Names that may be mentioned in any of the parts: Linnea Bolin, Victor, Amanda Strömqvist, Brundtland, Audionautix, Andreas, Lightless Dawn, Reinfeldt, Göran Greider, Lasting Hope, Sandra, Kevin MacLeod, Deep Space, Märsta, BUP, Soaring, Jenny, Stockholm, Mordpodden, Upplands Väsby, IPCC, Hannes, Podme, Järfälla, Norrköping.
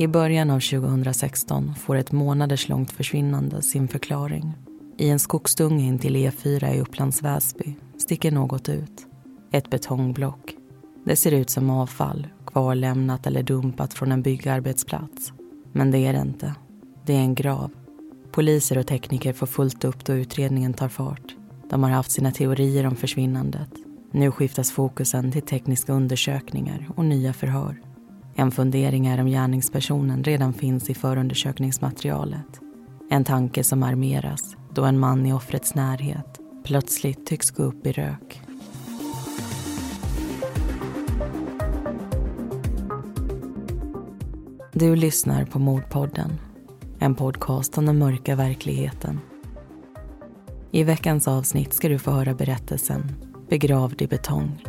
I början av 2016 får ett månaderslångt försvinnande sin förklaring. I en skogsdunge intill E4 i Upplands Väsby sticker något ut. Ett betongblock. Det ser ut som avfall, kvarlämnat eller dumpat från en byggarbetsplats. Men det är det inte. Det är en grav. Poliser och tekniker får fullt upp då utredningen tar fart. De har haft sina teorier om försvinnandet. Nu skiftas fokusen till tekniska undersökningar och nya förhör. En fundering är om gärningspersonen redan finns i förundersökningsmaterialet. En tanke som armeras då en man i offrets närhet plötsligt tycks gå upp i rök. Du lyssnar på Mordpodden, en podcast om den mörka verkligheten. I veckans avsnitt ska du få höra berättelsen Begravd i betong.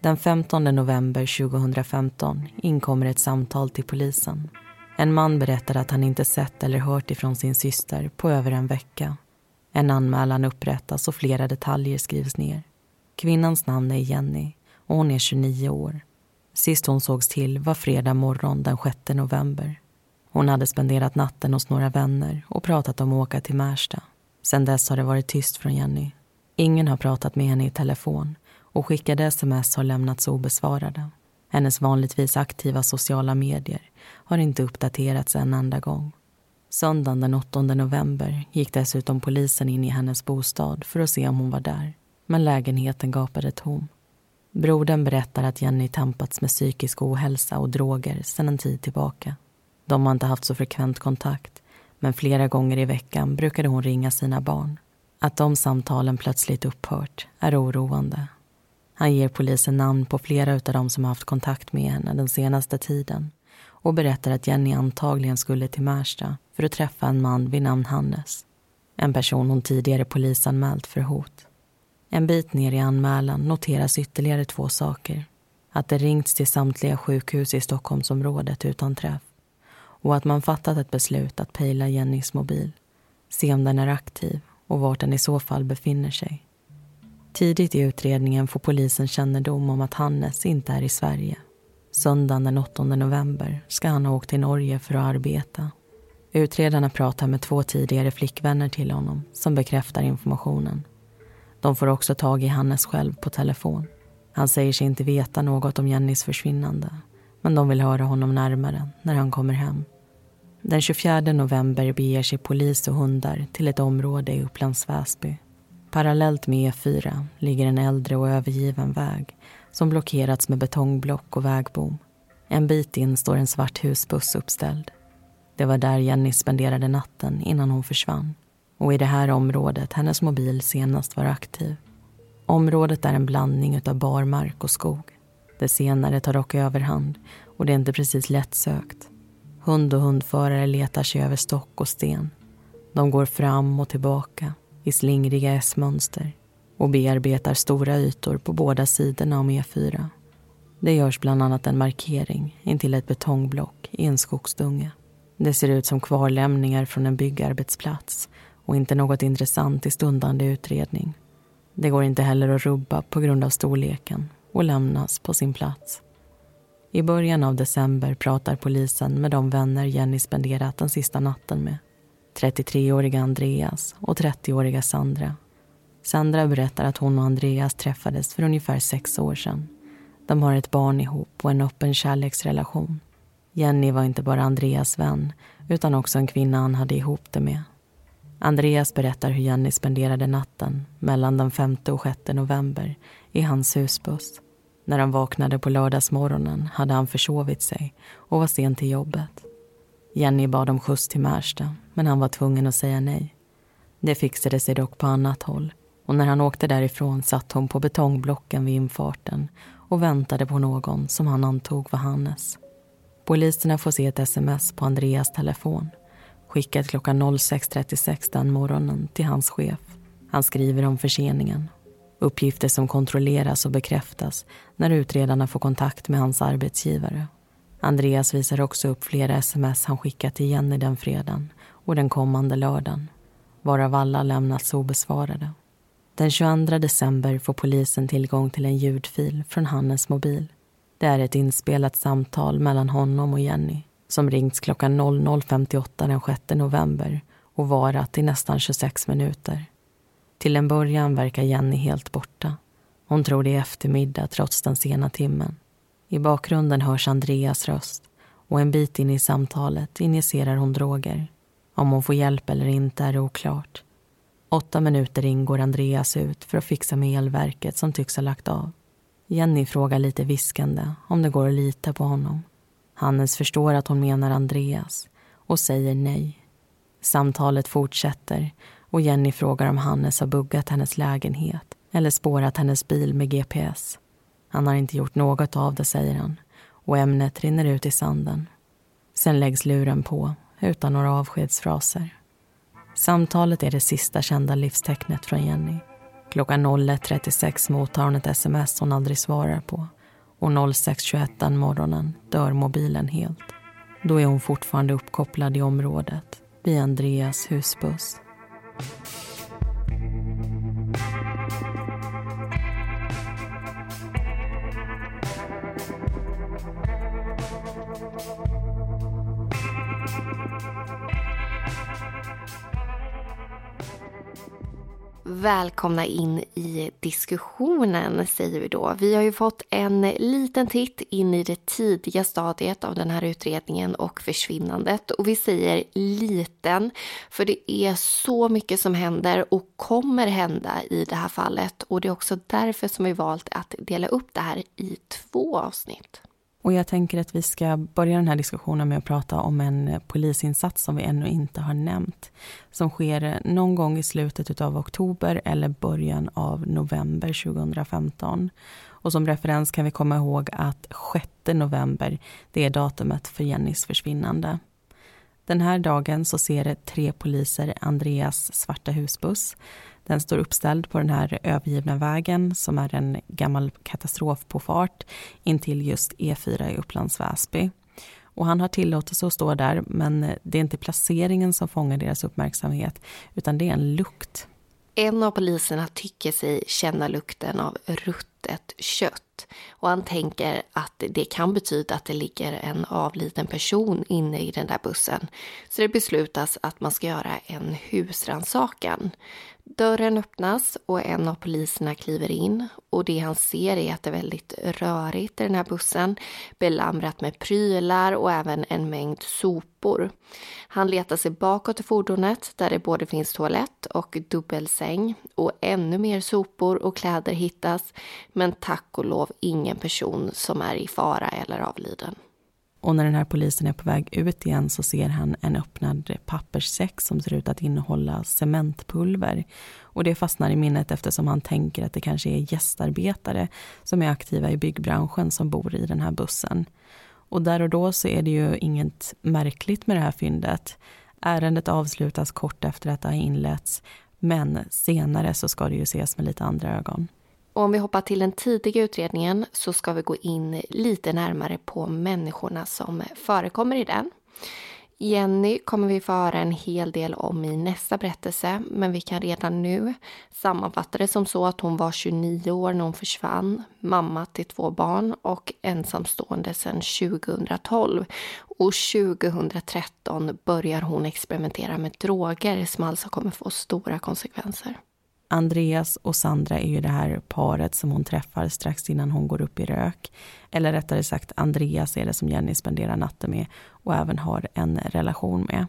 Den 15 november 2015 inkommer ett samtal till polisen. En man berättar att han inte sett eller hört ifrån sin syster på över en vecka. En anmälan upprättas och flera detaljer skrivs ner. Kvinnans namn är Jenny och hon är 29 år. Sist hon sågs till var fredag morgon den 6 november. Hon hade spenderat natten hos några vänner och pratat om att åka till Märsta. Sedan dess har det varit tyst från Jenny. Ingen har pratat med henne i telefon och skickade sms har lämnats obesvarade. Hennes vanligtvis aktiva sociala medier har inte uppdaterats en enda gång. Söndagen den 8 november gick dessutom polisen in i hennes bostad för att se om hon var där. Men lägenheten gapade tom. Brodern berättar att Jenny tampats med psykisk ohälsa och droger sedan en tid tillbaka. De har inte haft så frekvent kontakt, men flera gånger i veckan brukade hon ringa sina barn. Att de samtalen plötsligt upphört är oroande. Han ger polisen namn på flera av dem som haft kontakt med henne den senaste tiden och berättar att Jenny antagligen skulle till Märsta för att träffa en man vid namn Hannes. En person hon tidigare polisanmält för hot. En bit ner i anmälan noteras ytterligare 2 saker. Att det ringts till samtliga sjukhus i Stockholmsområdet utan träff och att man fattat ett beslut att pejla Jennys mobil, se om den är aktiv och vart den i så fall befinner sig. Tidigt i utredningen får polisen kännedom om att Hannes inte är i Sverige. Söndagen den 8 november ska han ha åkt till Norge för att arbeta. Utredarna pratar med 2 tidigare flickvänner till honom som bekräftar informationen. De får också tag i Hannes själv på telefon. Han säger sig inte veta något om Jennys försvinnande, men de vill höra honom närmare när han kommer hem. Den 24 november beger sig polis och hundar till ett område i Upplands Väsby. Parallellt med E4 ligger en äldre och övergiven väg som blockerats med betongblock och vägbom. En bit in står en svart husbuss uppställd. Det var där Jenny spenderade natten innan hon försvann. Och i det här området hennes mobil senast var aktiv. Området är en blandning utav barmark och skog. Det senare tar dock överhand och det är inte precis lättsökt. Hund och hundförare letar sig över stock och sten. De går fram och tillbaka i slingriga S-mönster och bearbetar stora ytor på båda sidorna om E4. Det görs bland annat en markering intill ett betongblock i en skogsdunge. Det ser ut som kvarlämningar från en byggarbetsplats och inte något intressant i stundande utredning. Det går inte heller att rubba på grund av storleken och lämnas på sin plats. I början av december pratar polisen med de vänner Jenny spenderat den sista natten med. 33-åriga Andreas och 30-åriga Sandra. Sandra berättar att hon och Andreas träffades för ungefär 6 år sedan. De har ett barn ihop och en öppen kärleksrelation. Jenny var inte bara Andreas vän utan också en kvinna han hade ihop det med. Andreas berättar hur Jenny spenderade natten mellan den 5 och 6 november i hans husbuss. När han vaknade på lördagsmorgonen hade han försovit sig och var sen till jobbet. Jenny bad om skjuts till Märsta, men han var tvungen att säga nej. Det fixade sig dock på annat håll och när han åkte därifrån satt hon på betongblocken vid infarten och väntade på någon som han antog var Hannes. Poliserna får se ett sms på Andreas telefon, skickat klockan 06.36 den morgonen till hans chef. Han skriver om förseningen. Uppgifter som kontrolleras och bekräftas när utredarna får kontakt med hans arbetsgivare. Andreas visar också upp flera sms han skickat till Jenny den fredagen och den kommande lördagen, varav alla lämnats obesvarade. Den 22 december får polisen tillgång till en ljudfil från Hannes mobil. Det är ett inspelat samtal mellan honom och Jenny som ringts klockan 00:58 den 6 november och varat i nästan 26 minuter. Till en början verkar Jenny helt borta. Hon tror det är eftermiddag trots den sena timmen. I bakgrunden hörs Andreas röst och en bit in i samtalet injicerar hon droger. Om hon får hjälp eller inte är oklart. 8 minuter in går Andreas ut för att fixa med elverket som tycks ha lagt av. Jenny frågar lite viskande om det går att lita på honom. Hannes förstår att hon menar Andreas och säger nej. Samtalet fortsätter och Jenny frågar om Hannes har buggat hennes lägenhet eller spårat hennes bil med GPS. Han har inte gjort något av det, säger han, och ämnet rinner ut i sanden. Sen läggs luren på utan några avskedsfraser. Samtalet är det sista kända livstecknet från Jenny. Klockan 01:36 mottar hon ett sms hon aldrig svarar på. Och 06:21 morgonen dör mobilen helt. Då är hon fortfarande uppkopplad i området vid Andreas husbuss. Välkomna in i diskussionen, säger vi då. Vi har ju fått en liten titt in i det tidiga stadiet av den här utredningen och försvinnandet. Och vi säger liten, för det är så mycket som händer och kommer hända i det här fallet. Och det är också därför som vi valt att dela upp det här i 2 avsnitt. Och jag tänker att vi ska börja den här diskussionen med att prata om en polisinsats som vi ännu inte har nämnt. Som sker någon gång i slutet av oktober eller början av november 2015. Och som referens kan vi komma ihåg att 6 november, det är datumet för Jennys försvinnande. Den här dagen så ser 3 poliser Andreas svarta husbuss. Den står uppställd på den här övergivna vägen som är en gammal katastrofpåfart intill just E4 i Upplands Väsby. Och han har tillåtelse att stå där, men det är inte placeringen som fångar deras uppmärksamhet utan det är en lukt. En av poliserna tycker sig känna lukten av ruttet kött och han tänker att det kan betyda att det ligger en avliden person inne i den där bussen. Så det beslutas att man ska göra en husrannsakan. Dörren öppnas och en av poliserna kliver in och det han ser är att det är väldigt rörigt i den här bussen, belamrat med prylar och även en mängd sopor. Han letar sig bakåt i fordonet där det både finns toalett och dubbelsäng och ännu mer sopor och kläder hittas, men tack och lov ingen person som är i fara eller avliden. Och när den här polisen är på väg ut igen så ser han en öppnad papperssäck som ser ut att innehålla cementpulver. Och det fastnar i minnet eftersom han tänker att det kanske är gästarbetare som är aktiva i byggbranschen som bor i den här bussen. Och där och då så är det ju inget märkligt med det här fyndet. Ärendet avslutas kort efter att det har inletts, men senare så ska det ju ses med lite andra ögon. Och om vi hoppar till den tidiga utredningen så ska vi gå in lite närmare på människorna som förekommer i den. Jenny kommer vi få höra en hel del om i nästa berättelse, men vi kan redan nu sammanfatta det som så att hon var 29 år när hon försvann, mamma till 2 barn och ensamstående sedan 2012. Och 2013 börjar hon experimentera med droger som alltså kommer få stora konsekvenser. Andreas och Sandra är ju det här paret som hon träffar strax innan hon går upp i rök. Eller rättare sagt, Andreas är det som Jenny spenderar natten med och även har en relation med.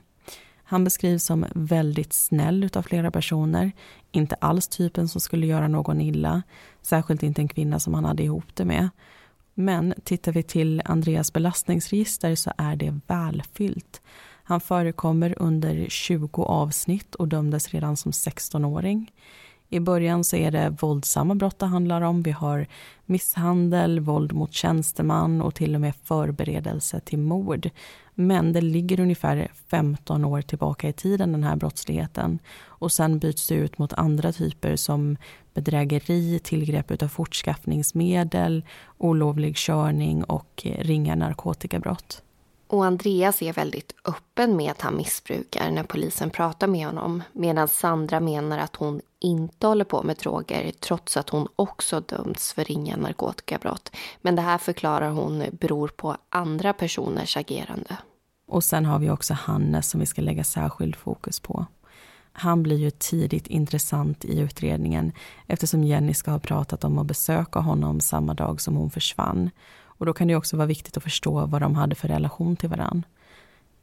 Han beskrivs som väldigt snäll utav flera personer. Inte alls typen som skulle göra någon illa. Särskilt inte en kvinna som han hade ihop det med. Men tittar vi till Andreas belastningsregister så är det välfyllt. Han förekommer under 20 avsnitt och dömdes redan som 16-åring. I början så är det våldsamma brott det handlar om. Vi har misshandel, våld mot tjänsteman och till och med förberedelse till mord. Men det ligger ungefär 15 år tillbaka i tiden, den här brottsligheten. Och sen byts det ut mot andra typer som bedrägeri, tillgrepp utav fortskaffningsmedel, olovlig körning och ringa narkotikabrott. Och Andreas är väldigt öppen med att han missbrukar när polisen pratar med honom, medan Sandra menar att hon inte håller på med droger trots att hon också dömts för ringa narkotikabrott. Men det här förklarar hon beror på andra personers agerande. Och sen har vi också Hannes som vi ska lägga särskild fokus på. Han blir ju tidigt intressant i utredningen eftersom Jenny ska ha pratat om att besöka honom samma dag som hon försvann. Och då kan det också vara viktigt att förstå vad de hade för relation till varann.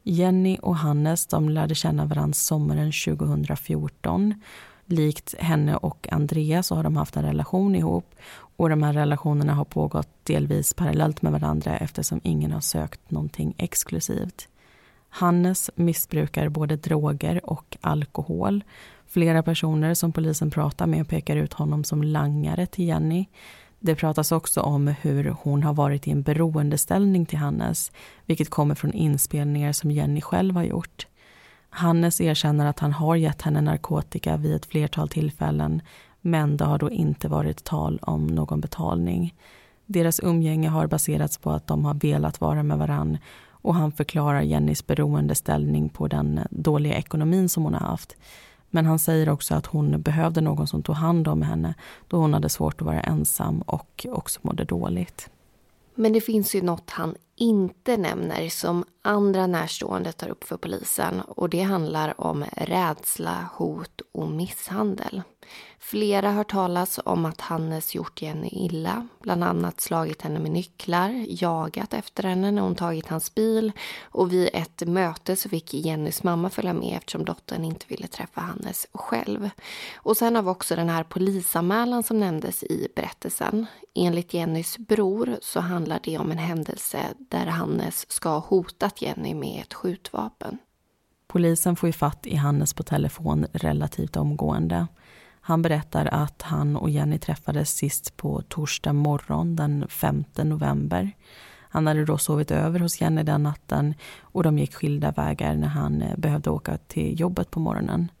Jenny och Hannes, de lärde känna varann sommaren 2014. Likt henne och Andreas så har de haft en relation ihop. Och de här relationerna har pågått delvis parallellt med varandra eftersom ingen har sökt någonting exklusivt. Hannes missbrukar både droger och alkohol. Flera personer som polisen pratar med pekar ut honom som langare till Jenny. Det pratas också om hur hon har varit i en beroendeställning till Hannes, vilket kommer från inspelningar som Jenny själv har gjort. Hannes erkänner att han har gett henne narkotika vid ett flertal tillfällen, men det har då inte varit tal om någon betalning. Deras umgänge har baserats på att de har velat vara med varann, och han förklarar Jennys beroendeställning på den dåliga ekonomin som hon har haft. Men han säger också att hon behövde någon som tog hand om henne då hon hade svårt att vara ensam och också mådde dåligt. Men det finns ju något han inte nämner som andra närstående tar upp för polisen, och det handlar om rädsla, hot och misshandel. Flera har talat om att Hannes gjort Jenny illa, bland annat slagit henne med nycklar, jagat efter henne när hon tagit hans bil, och vid ett möte så fick Jennys mamma följa med eftersom dottern inte ville träffa Hannes själv. Och sen har vi också den här polisanmälan som nämndes i berättelsen. Enligt Jennys bror så handlar det om en händelse där Hannes ska ha hotat Jenny med ett skjutvapen. Polisen får ju fatt i Hannes på telefon relativt omgående. Han berättar att han och Jenny träffades sist på torsdag morgon den 5 november. Han hade då sovit över hos Jenny den natten och de gick skilda vägar när han behövde åka till jobbet på morgonen.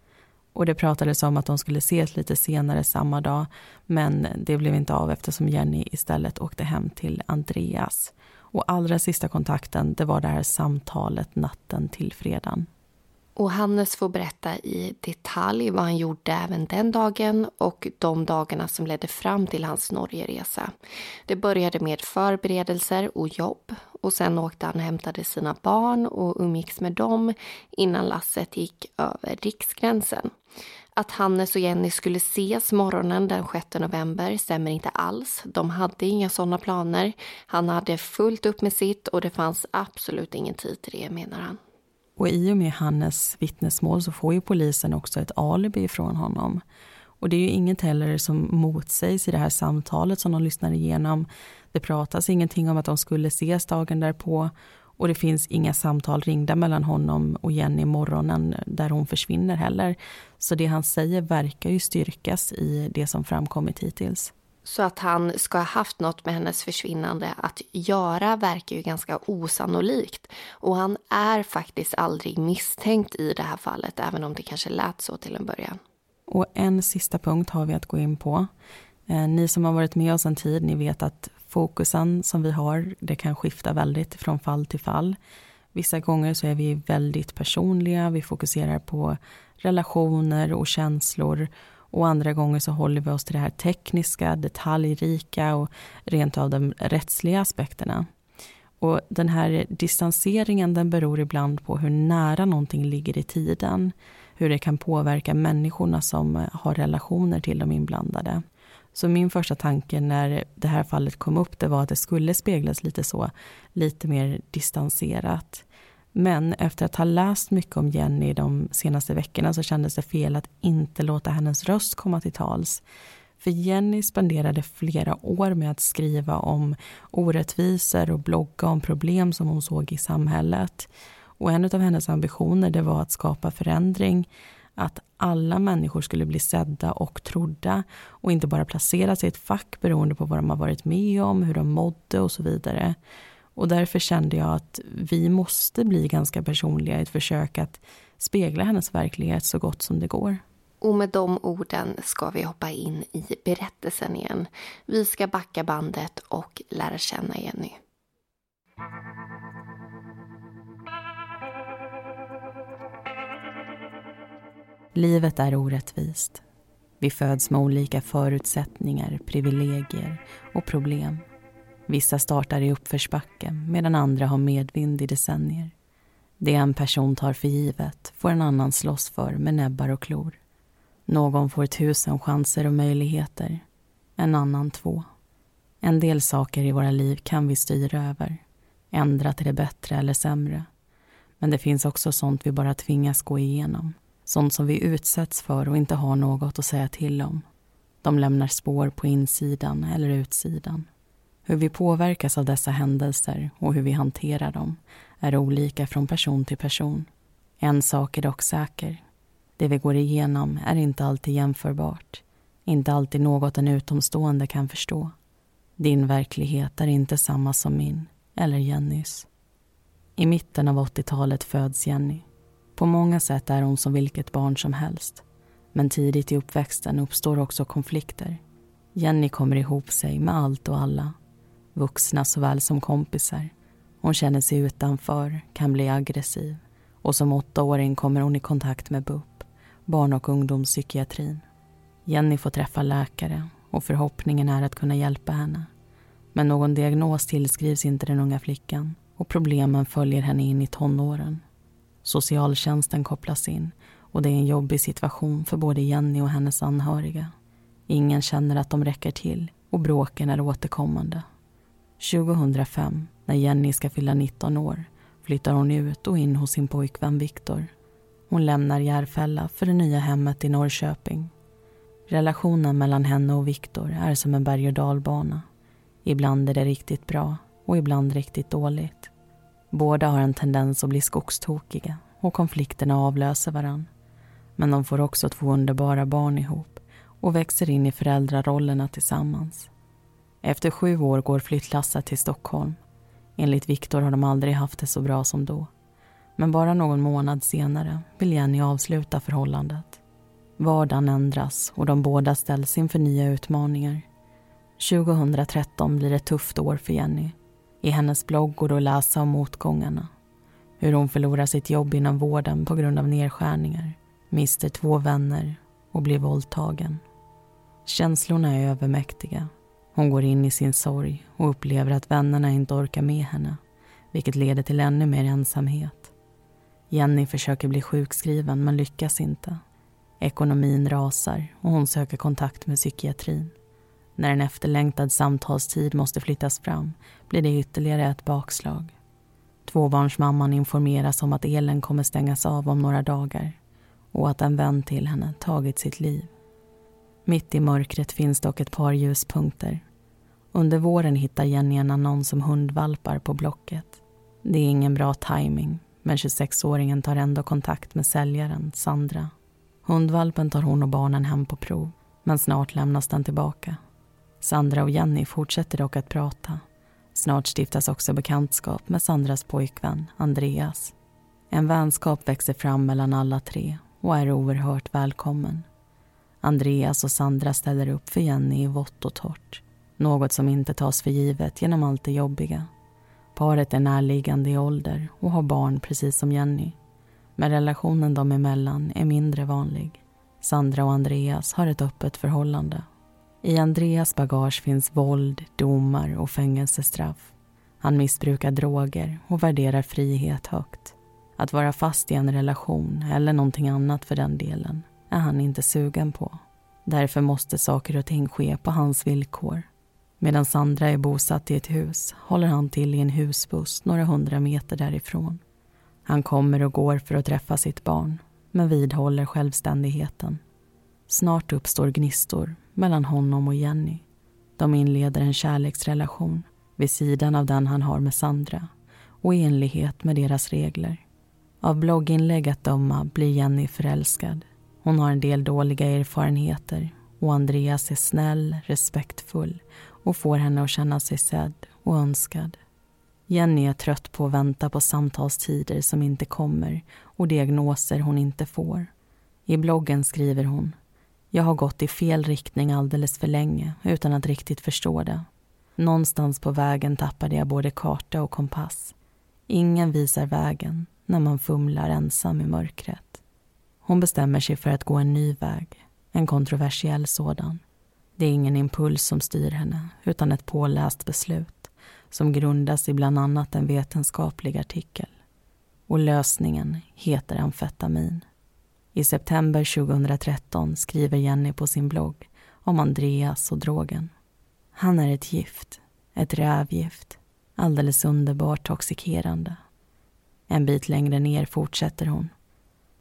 Och det pratades om att de skulle ses lite senare samma dag, men det blev inte av eftersom Jenny istället åkte hem till Andreas. Och allra sista kontakten, det var det här samtalet natten till fredagen. Och Hannes får berätta i detalj vad han gjorde även den dagen och de dagarna som ledde fram till hans Norgeresa. Det började med förberedelser och jobb, och sen åkte han och hämtade sina barn och umgicks med dem innan lasset gick över riksgränsen. Att Hannes och Jenny skulle ses morgonen den 6 november stämmer inte alls. De hade inga sådana planer. Han hade fullt upp med sitt och det fanns absolut ingen tid till det, menar han. Och i och med Hannes vittnesmål så får ju polisen också ett alibi från honom. Och det är ju inget heller som motsägs i det här samtalet som de lyssnar igenom. Det pratas ingenting om att de skulle ses dagen därpå. Och det finns inga samtal ringda mellan honom och Jenny i morgonen där hon försvinner heller. Så det han säger verkar ju styrkas i det som framkommit hittills. Så att han ska ha haft något med hennes försvinnande att göra verkar ju ganska osannolikt. Och han är faktiskt aldrig misstänkt i det här fallet, även om det kanske lät så till en början. Och en sista punkt har vi att gå in på. Ni som har varit med oss en tid, ni vet att fokusen som vi har, det kan skifta väldigt från fall till fall. Vissa gånger så är vi väldigt personliga, vi fokuserar på relationer och känslor. Och andra gånger så håller vi oss till det här tekniska, detaljrika och rent av de rättsliga aspekterna. Och den här distanseringen, den beror ibland på hur nära någonting ligger i tiden. Hur det kan påverka människorna som har relationer till de inblandade. Så min första tanke när det här fallet kom upp, det var att det skulle speglas lite så, lite mer distanserat. Men efter att ha läst mycket om Jenny de senaste veckorna så kändes det fel att inte låta hennes röst komma till tals. För Jenny spenderade flera år med att skriva om orättvisor och blogga om problem som hon såg i samhället. Och en av hennes ambitioner, det var att skapa förändring. Att alla människor skulle bli sedda och trodda och inte bara placeras i ett fack beroende på vad de har varit med om, hur de mådde och så vidare. Och därför kände jag att vi måste bli ganska personliga i ett försök att spegla hennes verklighet så gott som det går. Och med de orden ska vi hoppa in i berättelsen igen. Vi ska backa bandet och lära känna Jenny. Livet är orättvist. Vi föds med olika förutsättningar, privilegier och problem. Vissa startar i uppförsbacken medan andra har medvind i decennier. Det en person tar för givet får en annan slåss för med näbbar och klor. Någon får 1000 chanser och möjligheter, en annan 2. En del saker i våra liv kan vi styra över, ändra till det bättre eller sämre. Men det finns också sånt vi bara tvingas gå igenom. Sånt som vi utsätts för och inte har något att säga till om. De lämnar spår på insidan eller utsidan. Hur vi påverkas av dessa händelser och hur vi hanterar dem är olika från person till person. En sak är dock säker. Det vi går igenom är inte alltid jämförbart. Inte alltid något en utomstående kan förstå. Din verklighet är inte samma som min eller Jennys. I mitten av 80-talet föds Jenny. På många sätt är hon som vilket barn som helst. Men tidigt i uppväxten uppstår också konflikter. Jenny kommer ihop sig med allt och alla. Vuxna såväl som kompisar. Hon känner sig utanför, kan bli aggressiv. Och som 8-åring kommer hon i kontakt med BUP, barn- och ungdomspsykiatrin. Jenny får träffa läkare och förhoppningen är att kunna hjälpa henne. Men någon diagnos tillskrivs inte den unga flickan och problemen följer henne in i tonåren. Socialtjänsten kopplas in och det är en jobbig situation för både Jenny och hennes anhöriga. Ingen känner att de räcker till och bråken är återkommande. 2005, när Jenny ska fylla 19 år, flyttar hon ut och in hos sin pojkvän Victor. Hon lämnar Järfälla för det nya hemmet i Norrköping. Relationen mellan henne och Victor är som en berg- och dalbana. Ibland är det riktigt bra och ibland riktigt dåligt. Båda har en tendens att bli skogstokiga och konflikterna avlöser varann. Men de får också 2 underbara barn ihop och växer in i föräldrarollerna tillsammans. Efter 7 år går flyttlasset till Stockholm. Enligt Victor har de aldrig haft det så bra som då. Men bara någon månad senare vill Jenny avsluta förhållandet. Vardagen ändras och de båda ställs inför nya utmaningar. 2013 blir ett tufft år för Jenny. I hennes blogg går det att läsa om motgångarna. Hur hon förlorar sitt jobb inom vården på grund av nedskärningar. Mister 2 vänner och blir våldtagen. Känslorna är övermäktiga. Hon går in i sin sorg och upplever att vännerna inte orkar med henne. Vilket leder till ännu mer ensamhet. Jenny försöker bli sjukskriven men lyckas inte. Ekonomin rasar och hon söker kontakt med psykiatrin. När en efterlängtad samtalstid måste flyttas fram blir det ytterligare ett bakslag. Tvåbarnsmamman informeras om att elen kommer stängas av om några dagar och att en vän till henne tagit sitt liv. Mitt i mörkret finns dock ett par ljuspunkter. Under våren hittar Jenny en annons om hundvalpar på Blocket. Det är ingen bra timing, men 26-åringen tar ändå kontakt med säljaren Sandra. Hundvalpen tar hon och barnen hem på prov, men snart lämnas den tillbaka. Sandra och Jenny fortsätter dock att prata. Snart stiftas också bekantskap med Sandras pojkvän, Andreas. En vänskap växer fram mellan alla 3 och är oerhört välkommen. Andreas och Sandra ställer upp för Jenny i vått och torrt. Något som inte tas för givet genom allt det jobbiga. Paret är närliggande i ålder och har barn precis som Jenny. Men relationen dem emellan är mindre vanlig. Sandra och Andreas har ett öppet förhållande. I Andreas bagage finns våld, domar och fängelsestraff. Han missbrukar droger och värderar frihet högt. Att vara fast i en relation eller någonting annat för den delen är han inte sugen på. Därför måste saker och ting ske på hans villkor. Medan Sandra är bosatt i ett hus håller han till i en husbuss några 100 meter därifrån. Han kommer och går för att träffa sitt barn, men vidhåller självständigheten. Snart uppstår gnistor mellan honom och Jenny. De inleder en kärleksrelation vid sidan av den han har med Sandra och i enlighet med deras regler. Av blogginlägg att döma blir Jenny förälskad. Hon har en del dåliga erfarenheter och Andreas är snäll, respektfull och får henne att känna sig sedd och önskad. Jenny är trött på att vänta på samtalstider som inte kommer och diagnoser hon inte får. I bloggen skriver hon: "Jag har gått i fel riktning alldeles för länge utan att riktigt förstå det. Någonstans på vägen tappade jag både karta och kompass. Ingen visar vägen när man fumlar ensam i mörkret." Hon bestämmer sig för att gå en ny väg, en kontroversiell sådan. Det är ingen impuls som styr henne, utan ett påläst beslut som grundas i bland annat en vetenskaplig artikel. Och lösningen heter amfetamin. I september 2013 skriver Jenny på sin blogg om Andreas och drogen. Han är ett gift, ett rävgift, alldeles underbart toxikerande. En bit längre ner fortsätter hon.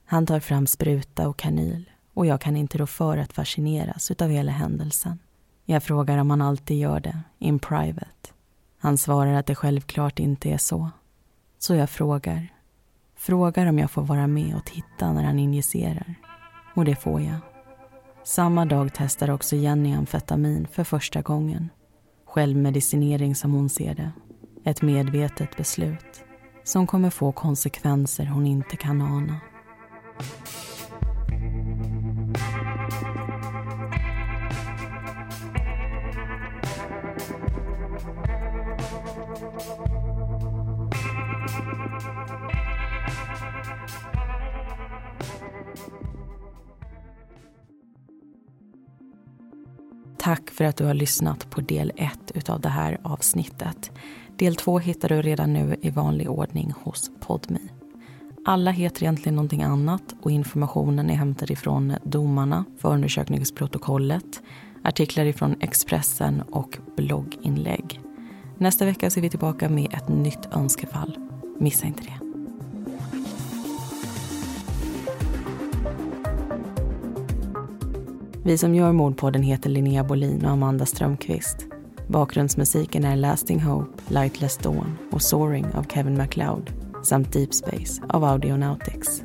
Han tar fram spruta och kanil och jag kan inte rå för att fascineras utav hela händelsen. Jag frågar om han alltid gör det, in private. Han svarar att det självklart inte är så. Så jag frågar om jag får vara med och titta när han injicerar. Och det får jag. Samma dag testar också Jenny amfetamin för första gången. Självmedicinering som hon ser det. Ett medvetet beslut som kommer få konsekvenser hon inte kan ana. Tack för att du har lyssnat på del 1 utav det här avsnittet. Del 2 hittar du redan nu i vanlig ordning hos Podme. Alla heter egentligen någonting annat och informationen är hämtad ifrån domarna, förundersökningsprotokollet, artiklar ifrån Expressen och blogginlägg. Nästa vecka så är vi tillbaka med ett nytt önskefall. Missa inte det. Vi som gör Mordpodden heter Linnea Bolin och Amanda Strömqvist. Bakgrundsmusiken är Lasting Hope, Lightless Dawn och Soaring av Kevin MacLeod samt Deep Space av Audionautix.